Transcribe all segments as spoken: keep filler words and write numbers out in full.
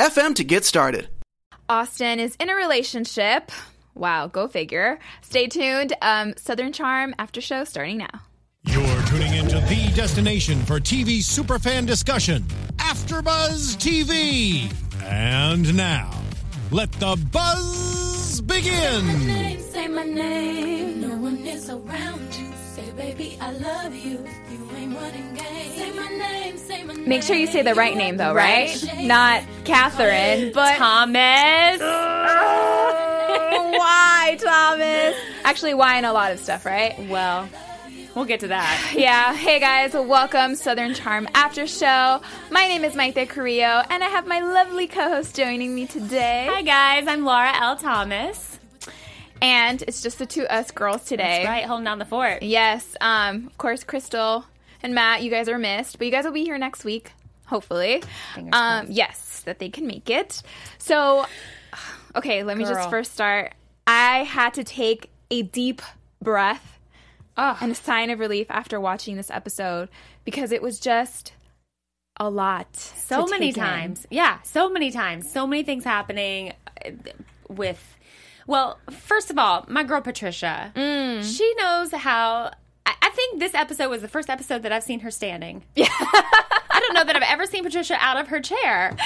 f m to get started. Austin is in a relationship. Wow, go figure. Stay tuned. Um, Southern Charm After Show starting now. You're tuning into the destination for T V superfan discussion, AfterBuzz T V. And now, let the buzz begin. Say my name, say my name. No one is around you. Say, baby, I love you. You ain't running game. Say my name, say my name. Make sure you say the right name, though, right? Not Catherine, but Thomas. Oh, why, Thomas? Actually, why in a lot of stuff, right? Well, we'll get to that. Yeah. Hey, guys. Welcome, Southern Charm After Show. My name is Mayte Carrillo, and I have my lovely co-host joining me today. Hi, guys. I'm Laura L. Thomas. And it's just the two us girls today. That's right. Holding down the fort. Yes. Um, of course, Crystal and Matt, you guys are missed, but you guys will be here next week, hopefully. Fingers um, crossed. Yes, that they can make it. So, okay, let me Girl. just first start. I had to take a deep breath. Oh. And a sign of relief after watching this episode, because it was just a lot. So many times. In. Yeah, so many times. So many things happening with, well, first of all, my girl Patricia. Mm. She knows how, I think this episode was the first episode that I've seen her standing. Yeah. I don't know that I've ever seen Patricia out of her chair,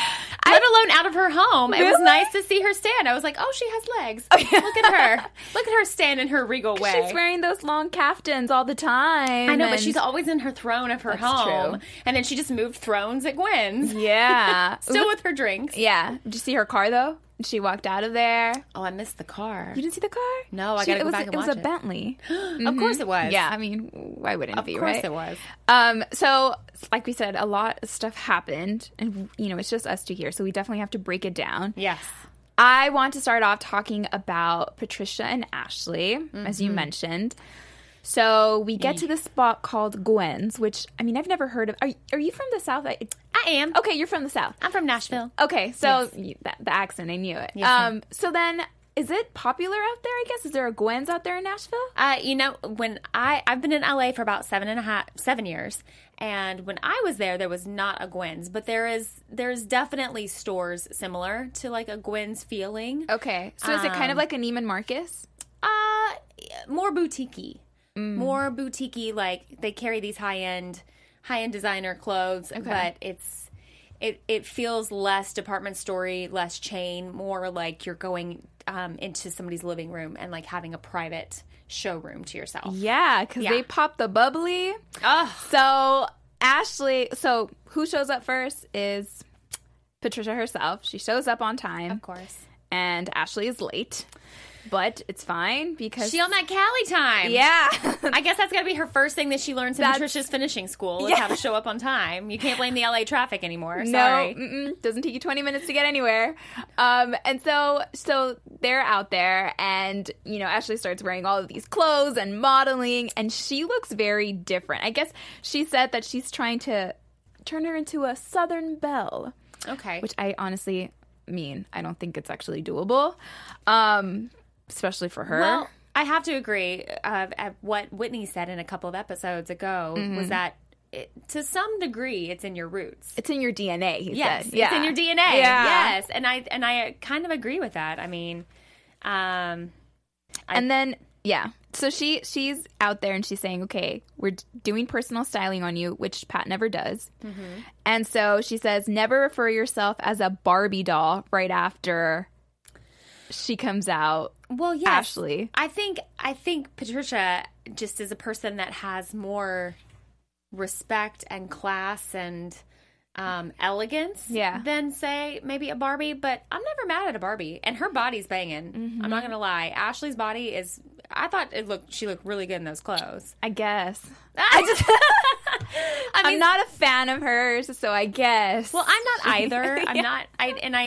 I, let alone out of her home. Really? It was nice to see her stand. I was like, oh, she has legs. Oh, yeah. Look at her. Look at her stand in her regal way. She's wearing those long caftans all the time. I know, but she's always in her throne of her home. True. And then she just moved thrones at Gwen's. Yeah. Still with her drinks. Yeah. Did you see her car, though? She walked out of there. Oh, I missed the car. You didn't see the car? No, I got to go was, back and watch it. It was a Bentley. Mm-hmm. Of course it was. Yeah, I mean, why wouldn't it be, right? Of course it was. Um, so, like we said, a lot of stuff happened. And, you know, it's just us two here, so we definitely have to break it down. Yes. I want to start off talking about Patricia and Ashley, mm-hmm. as you mentioned. So we get to this spot called Gwen's, which, I mean, I've never heard of. Are, are you from the South? I, I am. Okay, you're from the South. I'm from Nashville. Okay, so yes. that, the accent, I knew it. Yes, um, so then, is it popular out there, I guess? Is there a Gwen's out there in Nashville? Uh, you know, when I, I've been in L A for about seven and a half, seven years. And when I was there, there was not a Gwen's, but there is there's definitely stores similar to, like, a Gwen's feeling. Okay, so um, is it kind of like a Neiman Marcus? Uh, more boutique-y. Mm. More boutique-y, like they carry these high-end, high-end designer clothes, okay. but it's it it feels less department store-y, less chain, more like you're going um, into somebody's living room and like having a private showroom to yourself. Yeah, because yeah. they pop the bubbly. Oh. So Ashley, so who shows up first is Patricia herself. She shows up on time, of course, and Ashley is late. But it's fine because she on that Kaley time. Yeah. I guess that's got to be her first thing that she learns in Trisha's finishing school is yeah. how to show up on time. You can't blame the L A traffic anymore. Sorry. No. Doesn't take you twenty minutes to get anywhere. Um, and so so they're out there and, you know, Ashley starts wearing all of these clothes and modeling and she looks very different. I guess she said that she's trying to turn her into a Southern belle. Okay. Which I honestly mean, I don't think it's actually doable. Um Especially for her. Well, I have to agree. Uh, at what Whitney said in a couple of episodes ago mm-hmm. was that, it, to some degree, it's in your roots. It's in your D N A. He yes, said. Yeah. It's in your D N A. Yeah. Yes, and I and I kind of agree with that. I mean, um, I, and then yeah. So she she's out there and she's saying, okay, we're doing personal styling on you, which Pat never does. Mm-hmm. And so she says, never refer yourself as a Barbie doll right after she comes out. Well, yes. Ashley. I think I think Patricia just is a person that has more respect and class and um, elegance yeah. than, say, maybe a Barbie. But I'm never mad at a Barbie. And her body's banging. Mm-hmm. I'm not going to lie. Ashley's body is... I thought it looked. she looked really good in those clothes. I guess. I just... I mean, I'm not a fan of hers, so I guess. Well, I'm not either. I'm yeah. not... I, and I...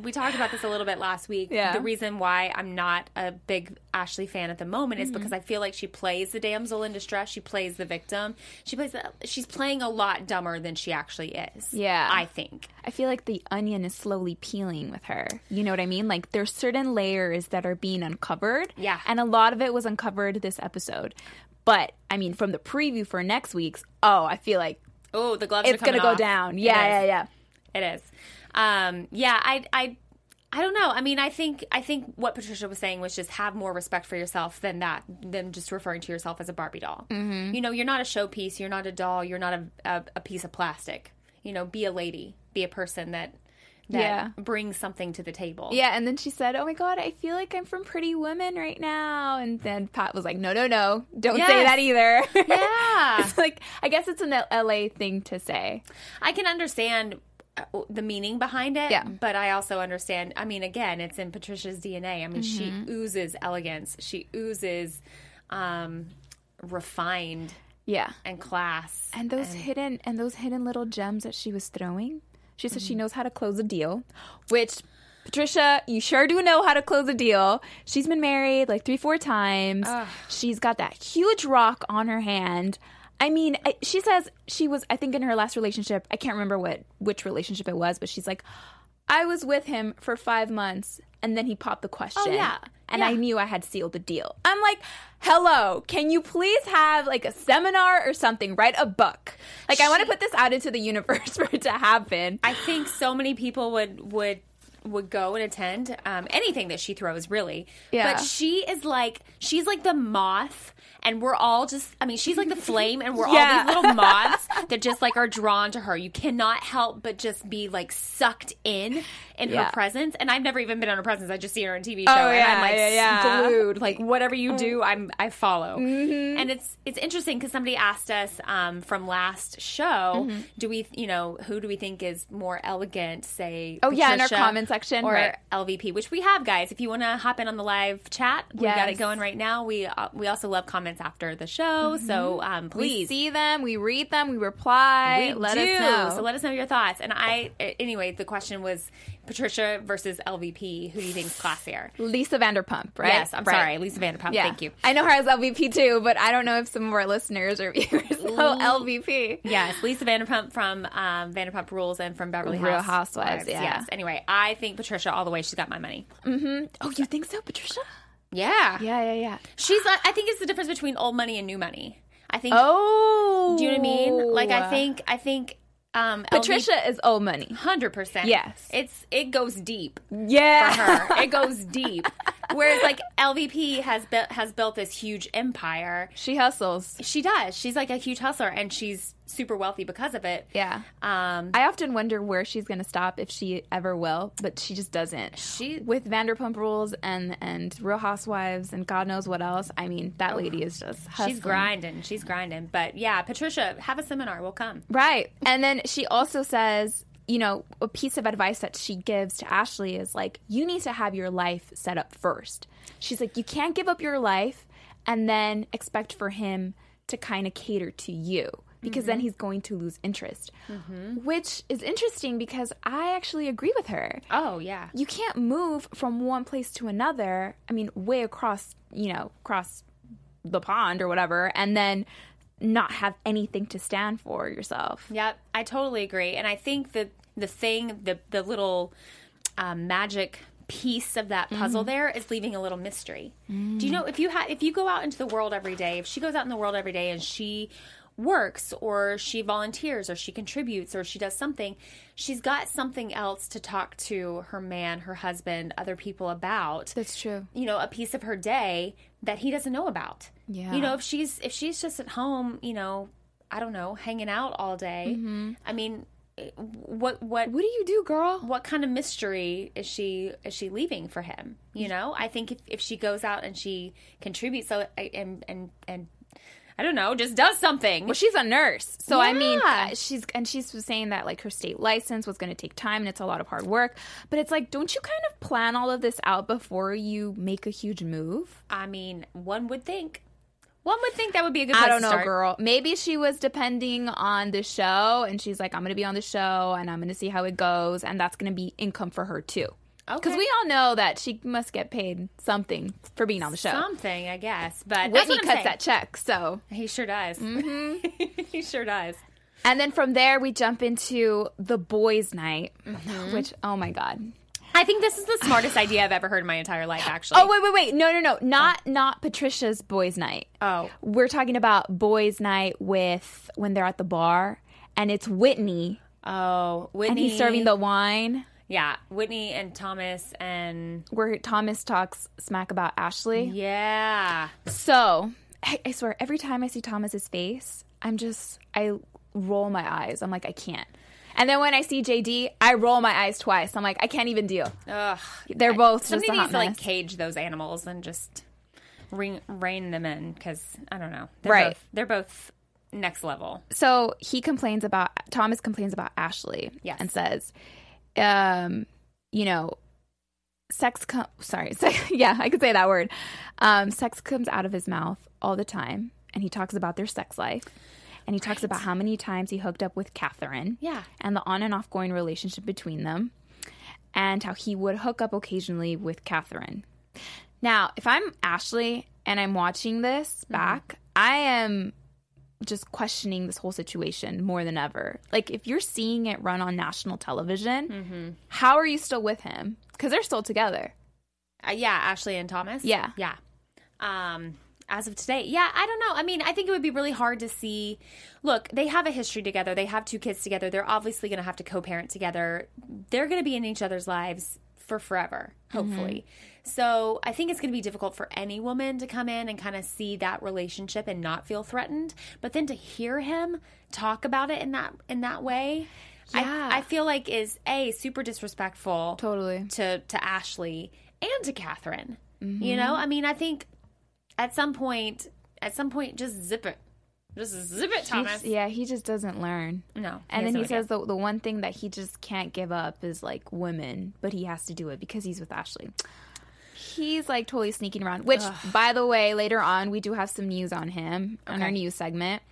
We talked about this a little bit last week. Yeah. The reason why I'm not a big Ashley fan at the moment is mm-hmm. because I feel like she plays the damsel in distress. She plays the victim. She plays. The, she's playing a lot dumber than she actually is. Yeah. I think. I feel like the onion is slowly peeling with her. You know what I mean? Like, there's certain layers that are being uncovered. Yeah. And a lot of it was uncovered this episode. But, I mean, from the preview for next week's, oh, I feel like... Oh, the gloves are coming off. It's going to go down. Yeah, yeah, yeah. It is. Um, yeah, I, I, I don't know. I mean, I think, I think what Patricia was saying was just have more respect for yourself than that, than just referring to yourself as a Barbie doll. Mm-hmm. You know, you're not a showpiece. You're not a doll. You're not a, a, a piece of plastic. You know, be a lady. Be a person that... that yeah. brings something to the table. Yeah, and then she said, oh my God, I feel like I'm from Pretty Women right now. And then Pat was like, no, no, no, don't yes. say that either. Yeah. It's like, I guess it's an L A thing to say. I can understand the meaning behind it, yeah. but I also understand, I mean, again, it's in Patricia's D N A. I mean, mm-hmm. she oozes elegance. She oozes um, refined yeah. and class. And those and- hidden and those hidden little gems that she was throwing. She says she knows how to close a deal, which, Patricia, you sure do know how to close a deal. She's been married like three, four times. Ugh. She's got that huge rock on her hand. I mean, I, she says she was, I think in her last relationship, I can't remember what which relationship it was, but she's like, I was with him for five months, and then he popped the question. Oh, yeah. And yeah. I knew I had sealed the deal. I'm like, hello, can you please have like a seminar or something? Write a book. Like, she, I want to put this out into the universe for it to happen. I think so many people would would would go and attend um, anything that she throws, really. Yeah. But she is like, she's like the moth. And we're all just, I mean, she's like the flame, and we're yeah. all these little moths that just, like, are drawn to her. You cannot help but just be, like, sucked in in yeah. her presence. And I've never even been on her presence. I just see her on a T V show, oh, and yeah, I'm, like, yeah, yeah. glued. Like, whatever you do, I'm, I follow. Mm-hmm. And it's it's interesting because somebody asked us um, from last show, mm-hmm. do we, you know, who do we think is more elegant, say, oh, Patricia, yeah, in our comment section. Or right. L V P, which we have, guys. If you want to hop in on the live chat, yes. we got it going right now. We, uh, we also love comments after the show, mm-hmm. so um, please, we see them, we read them, we reply. We let do. us know. So let us know your thoughts. And I, anyway, the question was Patricia versus L V P. Who do you think's classier? Lisa Vanderpump, right? Yes, I'm right. sorry, Lisa Vanderpump. Yeah. Thank you. I know her as L V P too, but I don't know if some of our listeners or viewers know L V P. Yes, Lisa Vanderpump from um, Vanderpump Rules and from Beverly Real Housewives. Housewives yeah. Yes. Anyway, I think Patricia all the way. She's got my money. Mm-hmm. Oh, you think so, Patricia? Yeah. Yeah, yeah, yeah. She's, like, I think it's the difference between old money and new money. I think. Oh. Do you know what I mean? Like, I think, I think. Um, Patricia L V- is old money. one hundred percent. Yes. It's, it goes deep. Yeah. For her. It goes deep. Whereas, like, L V P has bu- has built this huge empire. She hustles. She does. She's, like, a huge hustler, and she's super wealthy because of it. Yeah. Um, I often wonder where she's going to stop, if she ever will, but she just doesn't. She With Vanderpump Rules and, and Real Housewives and God knows what else, I mean, that lady is just hustling. She's grinding. She's grinding. But, yeah, Patricia, have a seminar. We'll come. Right. And then she also says... You know, a piece of advice that she gives to Ashley is like, you need to have your life set up first. She's like, you can't give up your life and then expect for him to kind of cater to you because mm-hmm. then he's going to lose interest, mm-hmm. which is interesting because I actually agree with her. Oh, yeah. You can't move from one place to another. I mean, way across, you know, across the pond or whatever. And then not have anything to stand for yourself. Yep, I totally agree. And I think that the thing, the, the little uh, magic piece of that puzzle mm. there is leaving a little mystery. Mm. Do you know, if you ha- if you go out into the world every day, if she goes out in the world every day and she works or she volunteers or she contributes or she does something, she's got something else to talk to her man, her husband, other people about. That's true. You know, a piece of her day that he doesn't know about. Yeah. You know, if she's if she's just at home, you know, I don't know, hanging out all day. Mm-hmm. I mean, what what what do you do, girl? What kind of mystery is she is she leaving for him? You know, I think if, if she goes out and she contributes, so and and and I don't know, just does something. Well, she's a nurse, so yeah. I mean, uh, she's and she's saying that like her state license was going to take time and it's a lot of hard work. But it's like, don't you kind of plan all of this out before you make a huge move? I mean, one would think. One would think that would be a good place to start. I don't know, girl. Maybe she was depending on the show, and she's like, I'm going to be on the show, and I'm going to see how it goes, and that's going to be income for her, too. Okay. Because we all know that she must get paid something for being on the show. Something, I guess. But Whitney cuts that check, so. He sure does. Mm-hmm. He sure does. And then from there, we jump into the boys' night, mm-hmm. which, oh, my God. I think this is the smartest idea I've ever heard in my entire life, actually. Oh, wait, wait, wait. No, no, no. Not oh. not Patricia's boys' night. Oh. We're talking about boys' night with when they're at the bar, and it's Whitney. Oh, Whitney. And he's serving the wine. Yeah, Whitney and Thomas and... Where Thomas talks smack about Ashley. Yeah. So, I, I swear, every time I see Thomas's face, I'm just... I roll my eyes. I'm like, I can't. And then when I see J D, I roll my eyes twice. I'm like, I can't even deal. Ugh, they're both I, just a hot mess. Somebody needs to like cage those animals and just ring, rein them in because I don't know. They're right, both, they're both next level. So he complains about Thomas complains about Ashley, yes. and says, um, you know, sex. Com- sorry, sex, yeah, I could say that word. Um, sex comes out of his mouth all the time, and he talks about their sex life. And he talks right. about how many times he hooked up with Catherine. Yeah. And the on and off going relationship between them. And how he would hook up occasionally with Catherine. Now, if I'm Ashley and I'm watching this mm-hmm. back, I am just questioning this whole situation more than ever. Like, if you're seeing it run on national television, mm-hmm. how are you still with him? Because they're still together. Uh, yeah, Ashley and Thomas? Yeah. Yeah. Um... As of today. Yeah, I don't know. I mean, I think it would be really hard to see. Look, they have a history together. They have two kids together. They're obviously going to have to co-parent together. They're going to be in each other's lives for forever, hopefully. Mm-hmm. So I think it's going to be difficult for any woman to come in and kind of see that relationship and not feel threatened. But then to hear him talk about it in that in that way, yeah. I, I feel like is, A, super disrespectful totally to, to Ashley and to Catherine. Mm-hmm. You know? I mean, I think... At some point, at some point, just zip it. Just zip it, Thomas. He's, yeah, he just doesn't learn. No. And then he says the, the one thing that he just can't give up is, like, women. But he has to do it because he's with Ashley. He's, like, totally sneaking around. Which, ugh. By the way, later on, we do have some news on him okay. on our news segment.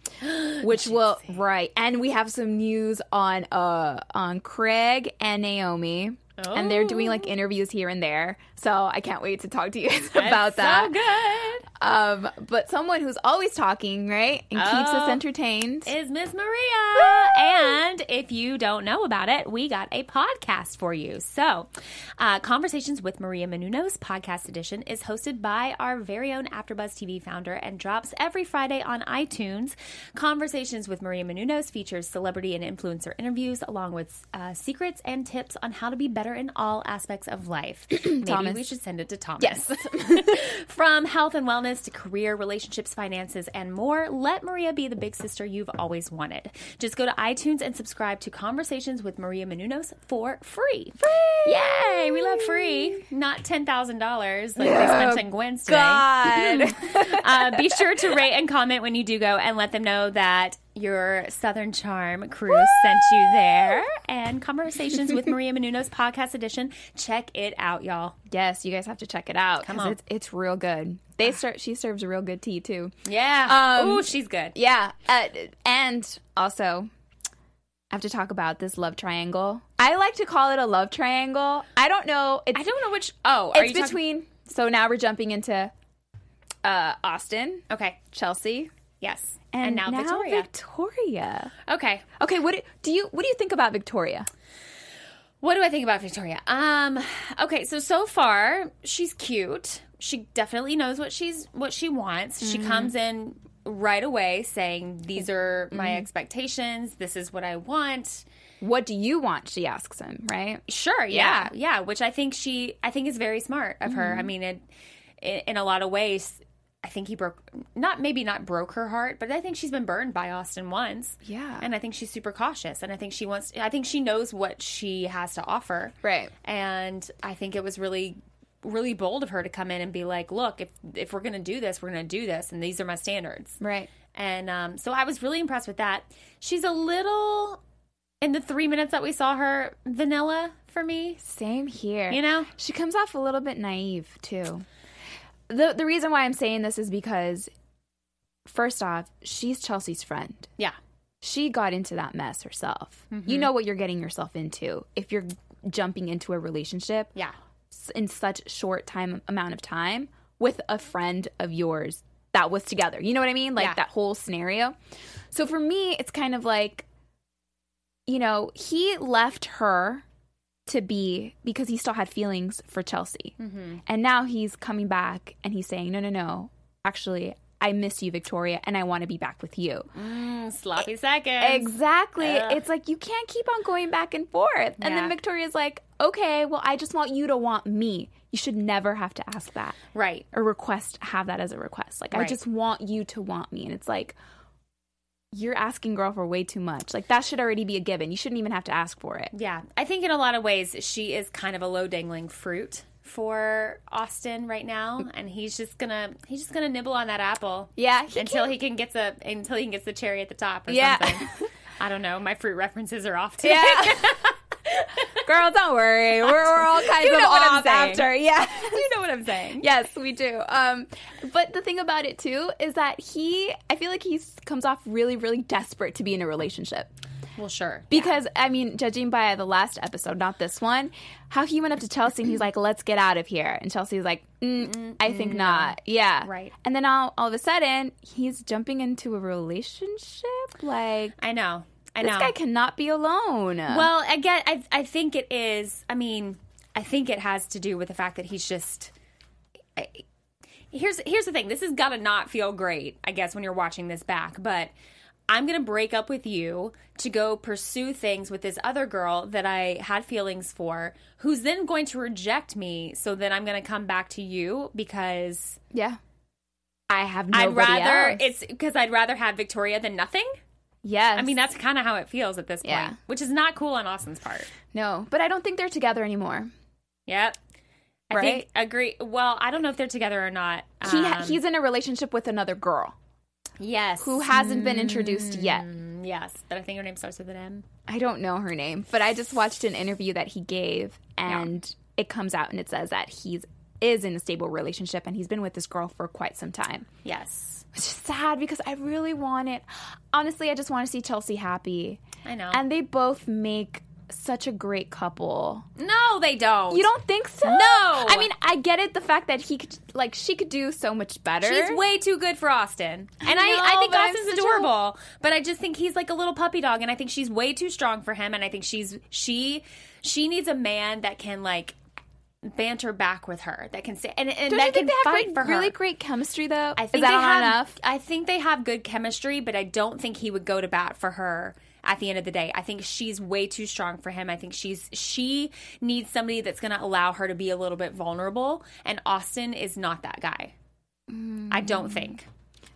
Which will, right. And we have some news on uh on Craig and Naomi. Oh. And they're doing, like, interviews here and there. So I can't wait to talk to you guys about that. That's so good. Um, but someone who's always talking, right, and oh, keeps us entertained is Miss Maria. Woo! And if you don't know about it, we got a podcast for you. So, uh, Conversations with Maria Menounos podcast edition is hosted by our very own AfterBuzz T V founder and drops every Friday on iTunes. Conversations with Maria Menounos features celebrity and influencer interviews, along with uh, secrets and tips on how to be better in all aspects of life. Maybe Thomas. We should send it to Thomas. Yes, from health and wellness to career, relationships, finances, and more. Let Maria be the big sister you've always wanted. Just go to iTunes and subscribe to Conversations with Maria Menounos for free. Free! Yay! We love free. Not ten thousand dollars like oh, they spent on Gwen's today. God! uh, be sure to rate and comment when you do go and let them know that your Southern Charm crew woo! Sent you there. And Conversations with Maria Menounos podcast edition. Check it out, y'all. Yes, you guys have to check it out. Come on. It's, it's real good. They serve, she serves real good tea, too. Yeah. Um, ooh, she's good. Yeah. Uh, and also, I have to talk about this love triangle. I like to call it a love triangle. I don't know. It's, I don't know which. Oh, are it's you between. Talking? So now we're jumping into uh, Austin. Okay. Chelsea. Yes. And, and now, now Victoria. Victoria. Okay. Okay. What do, do you What do you think about Victoria? What do I think about Victoria? Um. Okay. So so far, she's cute. She definitely knows what she's what she wants. Mm-hmm. She comes in right away saying, "These are my mm-hmm. expectations. This is what I want." What do you want? She asks him. Right. Sure. Yeah. Yeah. yeah. Which I think she I think is very smart of mm-hmm. her. I mean, it, it, in a lot of ways. I think he broke, not maybe not broke her heart, but I think she's been burned by Austin once. Yeah. And I think she's super cautious. And I think she wants, I think she knows what she has to offer. Right. And I think it was really, really bold of her to come in and be like, look, if if we're going to do this, we're going to do this. And these are my standards. Right. And um, so I was really impressed with that. She's a little, in the three minutes that we saw her, vanilla for me. Same here. You know? She comes off a little bit naive, too. The the reason why I'm saying this is because, first off, she's Chelsea's friend. Yeah. She got into that mess herself. Mm-hmm. You know what you're getting yourself into if you're jumping into a relationship. Yeah. In such short time amount of time with a friend of yours that was together. You know what I mean? Like yeah. that whole scenario. So for me, it's kind of like, you know, he left her to be because he still had feelings for Chelsea. Mm-hmm. And now he's coming back and he's saying, no, no, no, actually, I miss you, Victoria, and I want to be back with you. Mm, sloppy seconds. Exactly. Ugh. It's like you can't keep on going back and forth. Yeah. And then Victoria's like, okay, well, I just want you to want me. You should never have to ask that. Right. Or request, have that as a request. Like, right. I just want you to want me. And it's like, you're asking girl for way too much. Like, that should already be a given. You shouldn't even have to ask for it. Yeah. I think in a lot of ways, she is kind of a low dangling fruit for Austin right now, and he's just gonna he's just gonna nibble on that apple, yeah, he until can. he can get the until he can get the cherry at the top or yeah. something. I don't know. My fruit references are off today. Yeah. Girl, don't worry. We're, we're all kinds you of know what off I'm after. Yeah, you know what I'm saying. Yes, we do. Um, but the thing about it too is that he, I feel like he comes off really, really desperate to be in a relationship. Well, sure. Because, yeah. I mean, judging by the last episode, not this one, how he went up to Chelsea and he's like, let's get out of here. And Chelsea's like, mm, I think no. not. Yeah. Right. And then all, all of a sudden, he's jumping into a relationship? Like, I know. I this know. This guy cannot be alone. Well, again, I, I think it is. I mean, I think it has to do with the fact that he's just... I, here's here's the thing. This has got to not feel great, I guess, when you're watching this back. But... I'm going to break up with you to go pursue things with this other girl that I had feelings for, who's then going to reject me, so then I'm going to come back to you because... Yeah. I have nobody I'd rather, else. It's because I'd rather have Victoria than nothing? Yes. I mean, that's kind of how it feels at this point, yeah. which is not cool on Austin's part. No, but I don't think they're together anymore. Yep. I right? think, agree. Well, I don't know if they're together or not. He, um, he's in a relationship with another girl. Yes. Who hasn't been introduced yet. Yes. But I think her name starts with an M. I don't know her name. But I just watched an interview that he gave, and yeah. it comes out and it says that he is in a stable relationship and he's been with this girl for quite some time. Yes. Which is sad because I really want it. Honestly, I just want to see Chelsea happy. I know. And they both make such a great couple. No, they don't. You don't think so? No. I mean, I get it, the fact that he could, like, she could do so much better. She's way too good for Austin. And no, I, I think Austin's adorable, a... but I just think he's like a little puppy dog, and I think she's way too strong for him, and I think she's she she needs a man that can, like, banter back with her, that can say and, and that can they fight have great, for her. Really great chemistry, though. I think Is that they have, enough? I think they have good chemistry, but I don't think he would go to bat for her. At the end of the day, I think she's way too strong for him. I think she's she needs somebody that's going to allow her to be a little bit vulnerable, and Austin is not that guy. Mm. I don't think.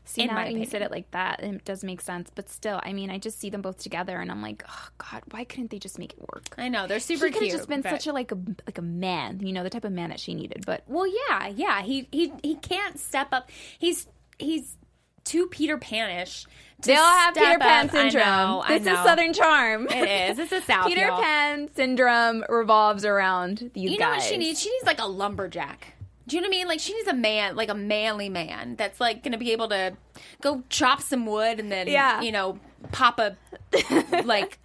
See, now you said it like that, it does make sense. But still, I mean, I just see them both together, and I'm like, oh God, why couldn't they just make it work? I know, they're super cute. He could have just been but... such a like a like a man, you know, the type of man that she needed. But well, yeah, yeah, he he he can't step up. He's he's. Too Peter Pan-ish. They all have Peter Pan up. syndrome. I know, I this know. is Southern Charm. It is. This is South. Peter y'all. Pan syndrome revolves around these you guys. You know what she needs? She needs like a lumberjack. Do you know what I mean? Like, she needs a man, like a manly man that's like going to be able to go chop some wood and then, yeah. you know, pop a like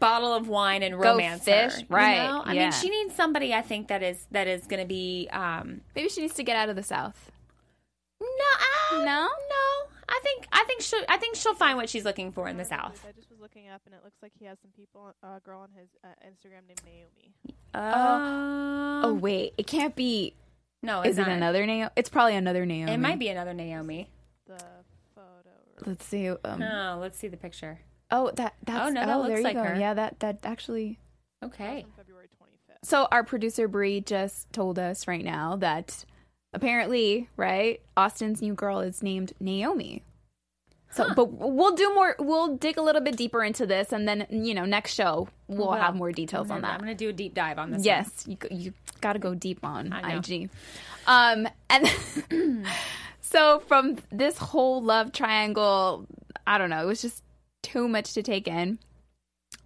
bottle of wine and romance go fish, her. Right? You know? I yeah. mean, she needs somebody. I think that is that is going to be. Um, Maybe she needs to get out of the South. No, uh, no, no. I think I think she I think she'll find what she's looking for in the South. I just was looking up, and it looks like he has some people, a uh, girl on his uh, Instagram named Naomi. Oh, oh wait, it can't be. No, it's is not. It another Naomi? It's probably another Naomi. It might be another Naomi. The photo. Let's see. Um, no, let's see the picture. Oh, that that's oh no, that oh, looks there you like go. her. Yeah, that that actually. Okay. That was on February twenty-fifth. So our producer Bree just told us right now that apparently, right? Austin's new girl is named Naomi. So, huh. But we'll do more. We'll dig a little bit deeper into this, and then, you know, next show we'll, well have more details gonna, on that. I'm going to do a deep dive on this. Yes, one. you you got to go deep on I G. Um, and so from this whole love triangle, I don't know. It was just too much to take in.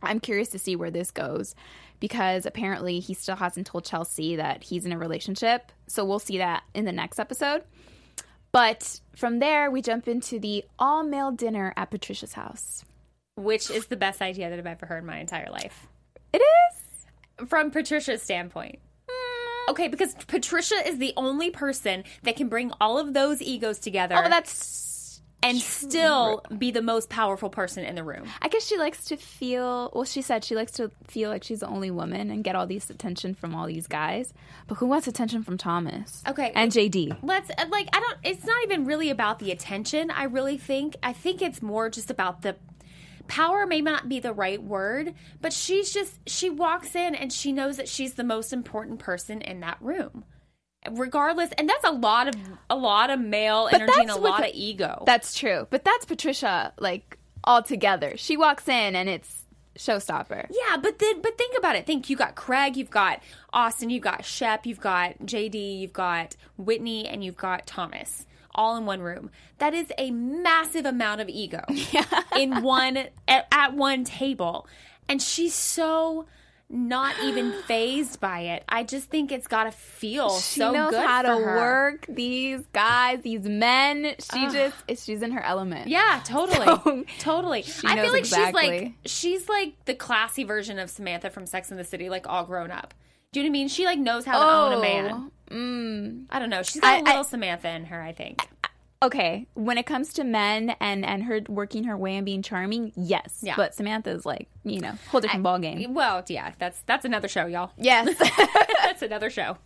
I'm curious to see where this goes, because apparently he still hasn't told Chelsea that he's in a relationship. So we'll see that in the next episode. But from there, we jump into the all-male dinner at Patricia's house. Which is the best idea that I've ever heard in my entire life. It is? From Patricia's standpoint. Mm. Okay, because Patricia is the only person that can bring all of those egos together. Oh, that's And true. Still be the most powerful person in the room. I guess she likes to feel... Well, she said she likes to feel like she's the only woman and get all this attention from all these guys. But who wants attention from Thomas? Okay. And J D. Let's... Like, I don't... It's not even really about the attention, I really think. I think it's more just about the... Power may not be the right word, but she's just, she walks in and she knows that she's the most important person in that room. Regardless, and that's a lot of, a lot of male but energy and a lot the, of ego. That's true. But that's Patricia, like, all together. She walks in and it's showstopper. Yeah, but then, but think about it. Think, you got Craig, you've got Austin, you've got Shep, you've got J D, you've got Whitney, and you've got Thomas. All in one room. That is a massive amount of ego yeah. in one at, at one table, and she's so not even phased by it. I just think it's got to feel she so knows good how for to her. Work these guys, these men. She Ugh. just she's in her element. Yeah, totally, so totally. I feel like exactly. she's like she's like the classy version of Samantha from Sex and the City, like all grown up. Do you know what I mean? She like knows how oh. to own a man. Mm. I don't know. She's got I, a little I, Samantha in her, I think. Okay. When it comes to men and, and her working her way and being charming, yes. Yeah. But Samantha's like, you know, whole different ballgame. Well, yeah. That's that's another show, y'all. Yes. That's another show.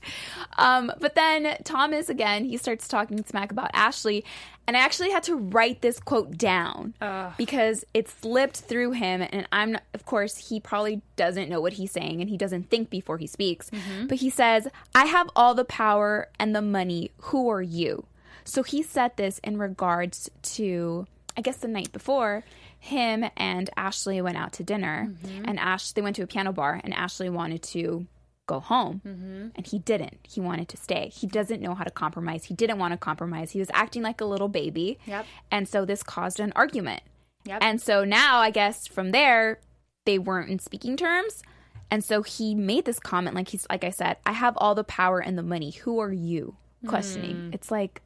Um, but then Thomas, again, he starts talking smack about Ashley. And I actually had to write this quote down Ugh. because it slipped through him. And I'm, not, of course, he probably doesn't know what he's saying and he doesn't think before he speaks. Mm-hmm. But he says, "I have all the power and the money. Who are you?" So he said this in regards to, I guess, the night before, him and Ashley went out to dinner. Mm-hmm. And Ash, they went to a piano bar and Ashley wanted to go home. Mm-hmm. And he didn't. He wanted to stay. He doesn't know how to compromise. He didn't want to compromise. He was acting like a little baby. Yep. And so this caused an argument. Yep. And so now, I guess, from there, they weren't in speaking terms. And so he made this comment, like he's, like I said, "I have all the power and the money. Who are you?" Questioning. Mm. It's like,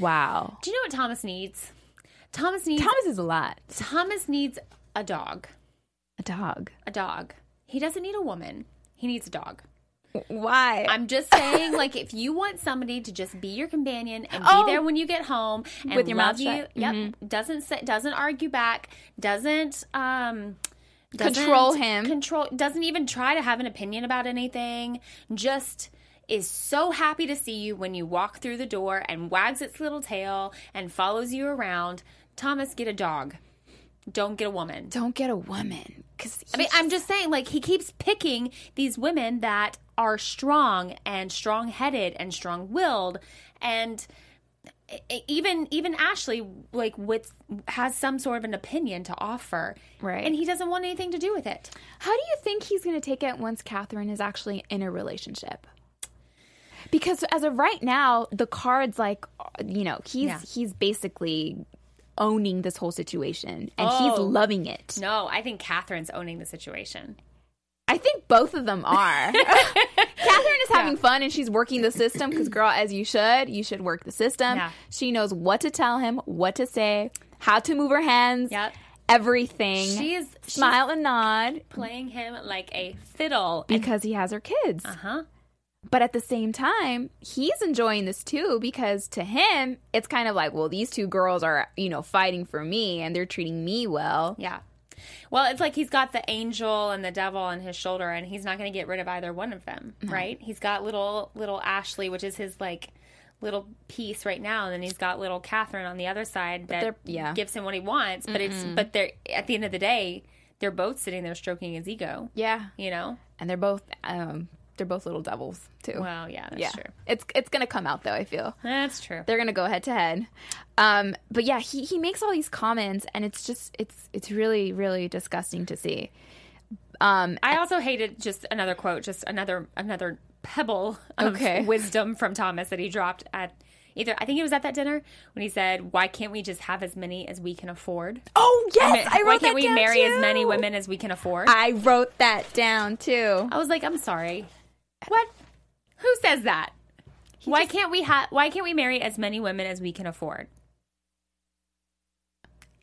wow. Do you know what Thomas needs? Thomas needs... Thomas is a lot. Thomas needs a dog. A dog. A dog. He doesn't need a woman. He needs a dog. Why? I'm just saying, like, if you want somebody to just be your companion and be oh, there when you get home and with your mouth shut. Yep. Mm-hmm. Doesn't say, doesn't argue back. Doesn't um doesn't control him. Control. Doesn't even try to have an opinion about anything. Just is so happy to see you when you walk through the door and wags its little tail and follows you around. Thomas, get a dog. Don't get a woman. Don't get a woman. Cause I mean, I'm just saying, like, he keeps picking these women that are strong and strong-headed and strong-willed. And even even Ashley, like, with, has some sort of an opinion to offer. Right. And he doesn't want anything to do with it. How do you think he's going to take it once Catherine is actually in a relationship? Because as of right now, the card's like, you know, he's yeah. he's basically... owning this whole situation, and oh, he's loving it. No, I think Catherine's owning the situation. I think both of them are. Catherine is having yeah. fun, and she's working the system, because, girl, as you should, you should work the system. Yeah. She knows what to tell him, what to say, how to move her hands, yep. everything. She is smile she's and nod, playing him like a fiddle because and- he has her kids. Uh huh. But at the same time, he's enjoying this too, because to him, it's kind of like, well, these two girls are, you know, fighting for me and they're treating me well. Yeah. Well, it's like he's got the angel and the devil on his shoulder, and he's not going to get rid of either one of them, mm-hmm. right? He's got little little Ashley, which is his, like, little piece right now, and then he's got little Catherine on the other side that yeah. gives him what he wants. But mm-hmm. it's but they're at the end of the day, they're both sitting there stroking his ego. Yeah. You know? And they're both... um They're both little devils, too. Well, yeah, that's yeah. true. It's it's going to come out, though, I feel. That's true. They're going to go head-to-head. Um, but, yeah, he, he makes all these comments, and it's just – it's it's really, really disgusting to see. Um, I also hated just another quote, just another another pebble of okay. wisdom from Thomas that he dropped at – Either I think it was at that dinner when he said, "Why can't we just have as many as we can afford?" Oh yes, I, mean, I wrote why can't that we down marry too. As many women as we can afford? I wrote that down too. I was like, "I'm sorry, what? Who says that? He why just... can't we have? Why can't we marry as many women as we can afford?"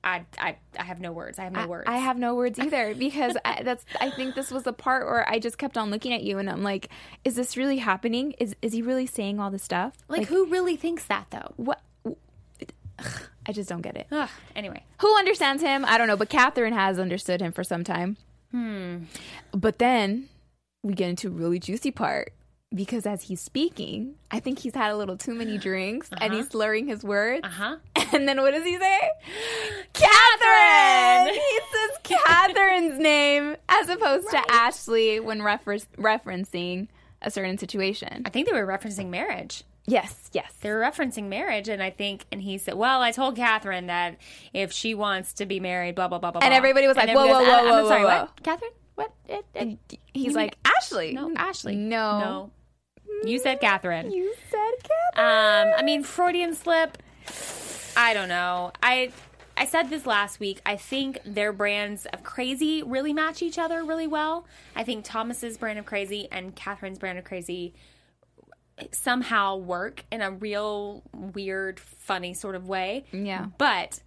I I, I have no words. I have no I, words. I have no words either because I, that's. I think this was the part where I just kept on looking at you and I'm like, is this really happening? Is is he really saying all this stuff? Like, like who really thinks that though? What? Ugh, I just don't get it. Ugh, anyway, who understands him? I don't know, but Catherine has understood him for some time. Hmm. But then we get into a really juicy part. Because as he's speaking, I think he's had a little too many drinks, uh-huh. and he's slurring his words. Uh-huh. And then what does he say? Catherine! He says Catherine's name as opposed right. to Ashley when refer- referencing a certain situation. I think they were referencing marriage. Yes, yes. They were referencing marriage, and I think, and he said, well, I told Catherine that if she wants to be married, blah, blah, blah, blah, blah. And everybody was like, whoa, whoa, whoa, whoa, I'm sorry, what? Catherine? What? It, it, he's like, Ashley. No, Ashley. No. No. You said Catherine. You said Catherine. Um, I mean, Freudian slip. I don't know. I I said this last week. I think their brands of crazy really match each other really well. I think Thomas's brand of crazy and Catherine's brand of crazy somehow work in a real weird, funny sort of way. Yeah. But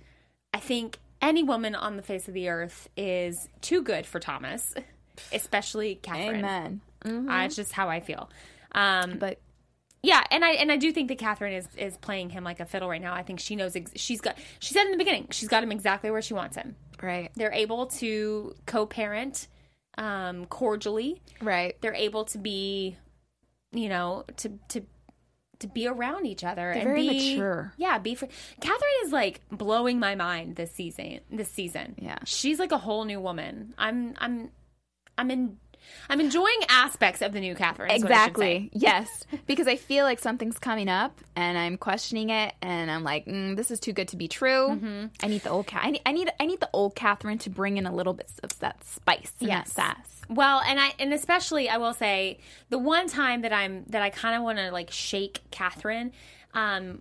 I think any woman on the face of the earth is too good for Thomas, especially Catherine. Amen. Mm-hmm. Uh, it's just how I feel. Um, but yeah, and I and I do think that Catherine is, is playing him like a fiddle right now. I think she knows ex- she's got. She said in the beginning she's got him exactly where she wants him. Right. They're able to co-parent um, cordially. Right. They're able to be, you know, to to to be around each other. They're and very be, mature. Yeah. Be fr- Catherine is like blowing my mind this season. This season. Yeah. She's like a whole new woman. I'm I'm I'm in. I'm enjoying aspects of the new Catherine. Exactly. Yes. Because I feel like something's coming up and I'm questioning it and I'm like, mm, this is too good to be true. Mm-hmm. I need the old Ca- I need, I need I need the old Catherine to bring in a little bit of that spice and yes. that sass. Well, and I and especially I will say the one time that I'm that I kind of want to like shake Catherine, um,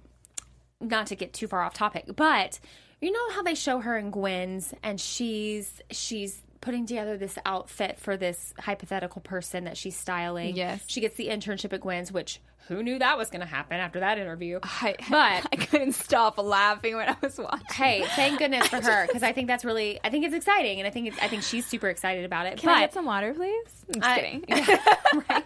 not to get too far off topic, but you know how they show her in Gwen's and she's she's putting together this outfit for this hypothetical person that she's styling. Yes. She gets the internship at Gwen's, which who knew that was going to happen after that interview? I, but I couldn't stop laughing when I was watching. Hey, thank goodness for her because I think that's really, I think it's exciting and I think it's, I think she's super excited about it. Can but, I get some water, please? I'm just I, kidding. Yeah, right.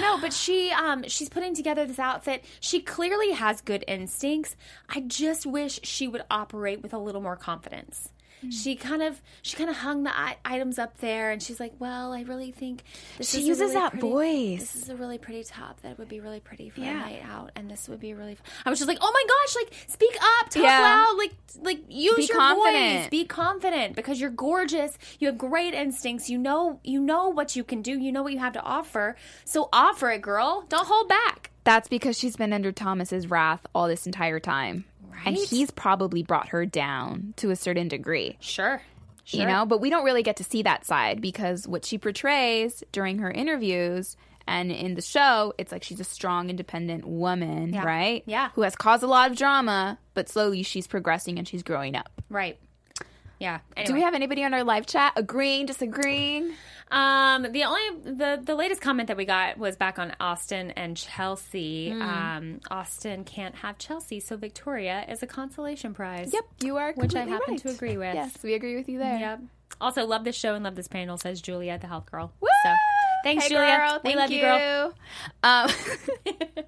No, but she, um, she's putting together this outfit. She clearly has good instincts. I just wish she would operate with a little more confidence. She kind of she kind of hung the I- items up there, and she's like, well, I really think this she is uses really that pretty, voice. This is a really pretty top that would be really pretty for yeah. a night out, and this would be really fun. I was just like, oh, my gosh, like, speak up, talk yeah. loud, like, like use be your confident. voice. Be confident because you're gorgeous. You have great instincts. You know, you know what you can do. You know what you have to offer. So offer it, girl. Don't hold back. That's because she's been under Thomas's wrath all this entire time. Right? And he's probably brought her down to a certain degree. Sure. Sure. You know, but we don't really get to see that side because what she portrays during her interviews and in the show, it's like she's a strong, independent woman, yeah. right? Yeah. Who has caused a lot of drama, but slowly she's progressing and she's growing up. Right. Yeah. Anyway. Do we have anybody on our live chat agreeing, disagreeing? Um, the only the, the latest comment that we got was back on Austin and Chelsea. Mm. Um, Austin can't have Chelsea, so Victoria is a consolation prize. Yep, you are completely right. Which I happen right. to agree with. Yes, we agree with you there. Yep. Also, love this show and love this panel, says Julia, the health girl. Woo! So, thanks, hey, Julia. Girl, we thank love you, you girl. Um,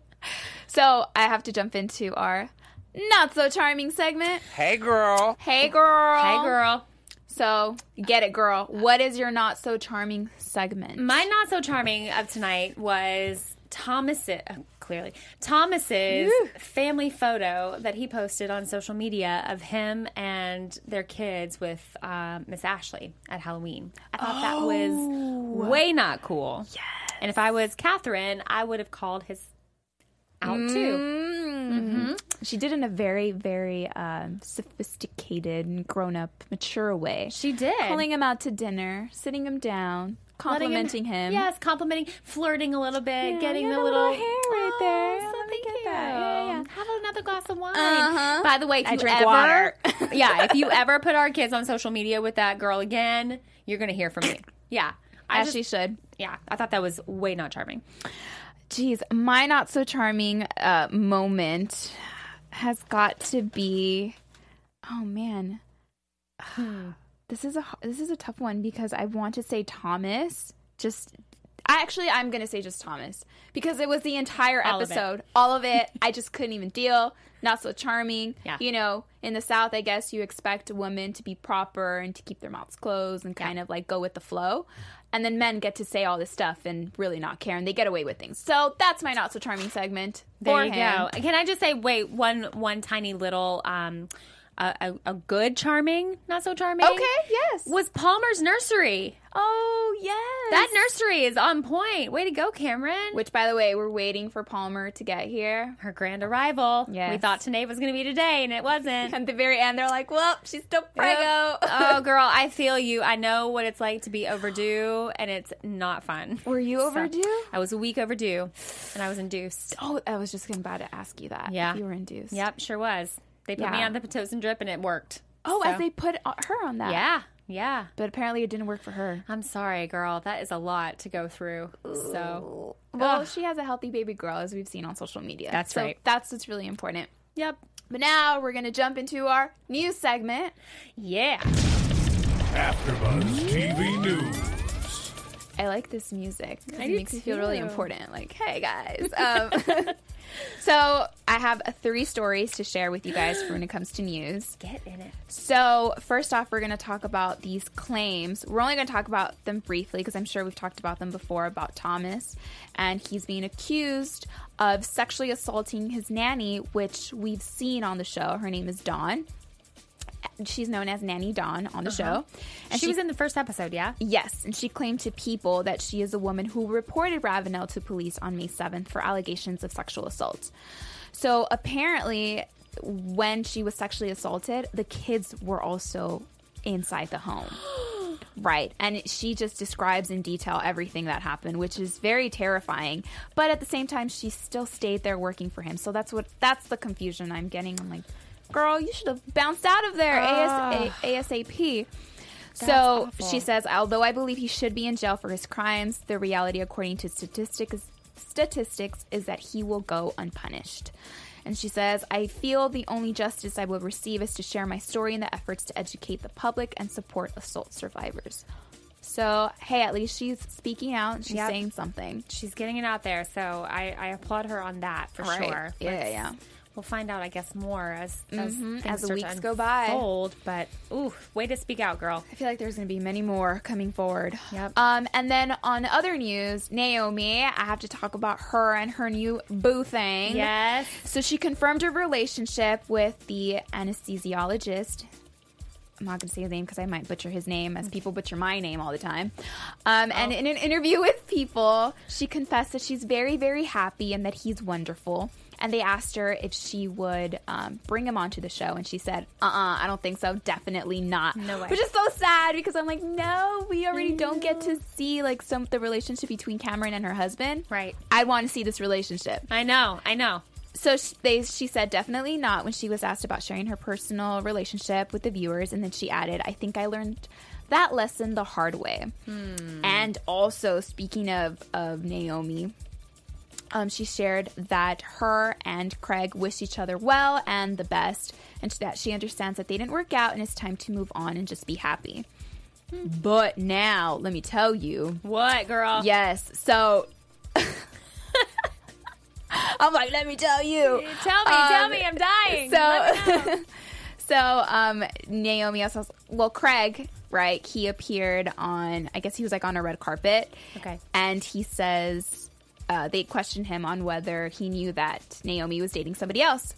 so I have to jump into our Not So Charming segment. Hey, girl. Hey, girl. Hey, girl. So, get it, girl. What is your Not So Charming segment? My Not So Charming of tonight was Thomas's, oh, clearly, Thomas's Woo. family photo that he posted on social media of him and their kids with um, Miss Ashley at Halloween. I thought oh. that was way not cool. Yes. And if I was Catherine, I would have called his out mm-hmm. too. Mm-hmm. She did in a very, very uh, sophisticated, grown-up, mature way. She did. Calling him out to dinner, sitting him down. Complimenting him, him. Yes, complimenting, flirting a little bit, yeah, getting the little, little hair right oh, there. So let me get you. That. Yeah, yeah. Have another glass of wine. Uh-huh. By the way, if I you drink ever, water. yeah, if you ever put our kids on social media with that girl again, you're going to hear from me. Yeah. I As just, she should. Yeah. I thought that was way not charming. Jeez, my not so charming uh, moment has got to be, oh man. Hmm. This is a this is a tough one because I want to say Thomas. Just I actually I'm gonna say just Thomas because it was the entire all episode, of all of it. I just couldn't even deal. Not so charming. Yeah. You know, in the South, I guess you expect a woman to be proper and to keep their mouths closed and kind yeah. of like go with the flow, and then men get to say all this stuff and really not care and they get away with things. So that's my not so charming segment. There you him. Go. Can I just say wait one one tiny little. Um, A, a, a good charming, not so charming. Okay, yes. Was Palmer's nursery. Oh, yes. That nursery is on point. Way to go, Cameron. Which, by the way, we're waiting for Palmer to get here. Her grand arrival. Yes. We thought tonight was going to be today, and it wasn't. At the very end, they're like, well, she's still preggo. Oh, girl, I feel you. I know what it's like to be overdue, and it's not fun. Were you overdue? So, I was a week overdue, and I was induced. Oh, I was just about to ask you that. Yeah. If you were induced. Yep, sure was. They put yeah. me on the Pitocin drip, and it worked. Oh, so. As they put her on that. Yeah, yeah. But apparently it didn't work for her. I'm sorry, girl. That is a lot to go through. So, Ooh. Well, Ugh. She has a healthy baby girl, as we've seen on social media. That's so right. That's what's really important. Yep. But now we're going to jump into our news segment. Yeah. AfterBuzz yeah. T V News. I like this music because it makes me feel really important. Like, hey, guys. Um, so I have three stories to share with you guys for when it comes to news. Get in it. So first off, we're going to talk about these claims. We're only going to talk about them briefly because I'm sure we've talked about them before about Thomas. And he's being accused of sexually assaulting his nanny, which we've seen on the show. Her name is Dawn. She's known as Nanny Dawn on the uh-huh. show. And she, she was in the first episode, yeah? Yes. And she claimed to People that she is a woman who reported Ravenel to police on May seventh for allegations of sexual assault. So apparently, when she was sexually assaulted, the kids were also inside the home. Right. And she just describes in detail everything that happened, which is very terrifying. But at the same time, she still stayed there working for him. So that's what that's the confusion I'm getting. I'm like... Girl, you should have bounced out of there uh, ASAP. That's so awful. She says, although I believe he should be in jail for his crimes, the reality, according to statistics, statistics is that he will go unpunished. And she says, I feel the only justice I will receive is to share my story in the efforts to educate the public and support assault survivors. So, hey, at least she's speaking out and she's yep. saying something. She's getting it out there. So I, I applaud her on that for right. sure. Yeah, Let's, yeah. We'll find out, I guess, more as as, mm-hmm. as the weeks go by. Unfold, but ooh, way to speak out, girl. I feel like there's going to be many more coming forward. Yep. Um, and then on other news, Naomi, I have to talk about her and her new boo thing. Yes. So she confirmed her relationship with the anesthesiologist. I'm not going to say his name because I might butcher his name as people butcher my name all the time. Um, oh. And in an interview with People, she confessed that she's very, very happy and that he's wonderful. And they asked her if she would um, bring him onto the show. And she said, uh-uh, I don't think so. Definitely not. No way. Which is so sad because I'm like, no, we already no. don't get to see like some the relationship between Cameron and her husband. Right. I want to see this relationship. I know. I know. So she, they, she said definitely not when she was asked about sharing her personal relationship with the viewers. And then she added, I think I learned that lesson the hard way. Hmm. And also, speaking of, of Naomi, um, she shared that her and Craig wish each other well and the best. And that she understands that they didn't work out and it's time to move on and just be happy. Hmm. But now, let me tell you. What, girl? Yes. So... I'm like, let me tell you. Tell me, um, tell me, I'm dying. So, so um, Naomi also, well, Craig, right? He appeared on, I guess he was like on a red carpet. Okay. And he says, uh, they questioned him on whether he knew that Naomi was dating somebody else.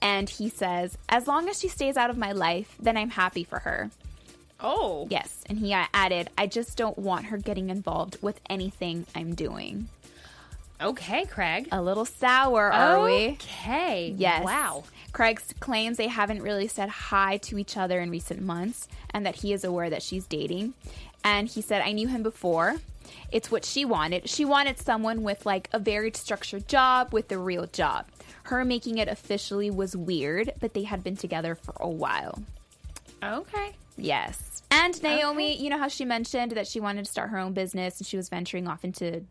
And he says, as long as she stays out of my life, then I'm happy for her. Oh. Yes. And he added, I just don't want her getting involved with anything I'm doing. Okay, Craig. A little sour, are okay. we? Okay. Yes. Wow. Craig claims they haven't really said hi to each other in recent months and that he is aware that she's dating. And he said, I knew him before. It's what she wanted. She wanted someone with, like, a very structured job with a real job. Her making it officially was weird, but they had been together for a while. Okay. Yes. And Naomi, okay. you know how she mentioned that she wanted to start her own business and she was venturing off into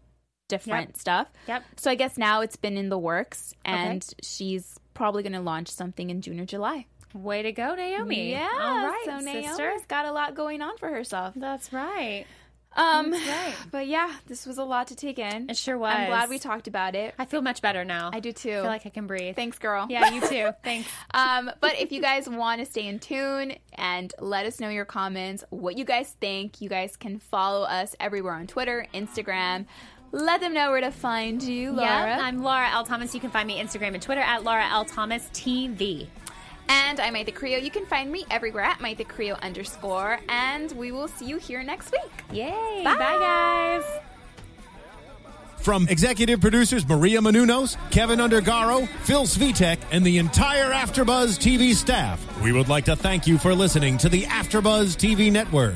different yep. stuff? Yep. So I guess now it's been in the works and okay. she's probably going to launch something in June or July. Way to go, Naomi. Yeah. All right, so sister. Naomi's got a lot going on for herself. That's right. Um, That's right. But yeah, this was a lot to take in. It sure was. I'm glad we talked about it. I feel much better now. I do too. I feel like I can breathe. Thanks, girl. Yeah, you too. Thanks. Um, but if you guys want to stay in tune and let us know your comments, what you guys think, you guys can follow us everywhere on Twitter, Instagram. Let them know where to find you, Laura. Yeah, I'm Laura L. Thomas. You can find me Instagram and Twitter at Laura L. Thomas T V. And I'm Mayte Carrillo. You can find me everywhere at Mayte Carrillo underscore. And we will see you here next week. Yay. Bye. Bye, guys. From executive producers Maria Menounos, Kevin Undergaro, Phil Svitek, and the entire AfterBuzz T V staff, we would like to thank you for listening to the AfterBuzz T V network.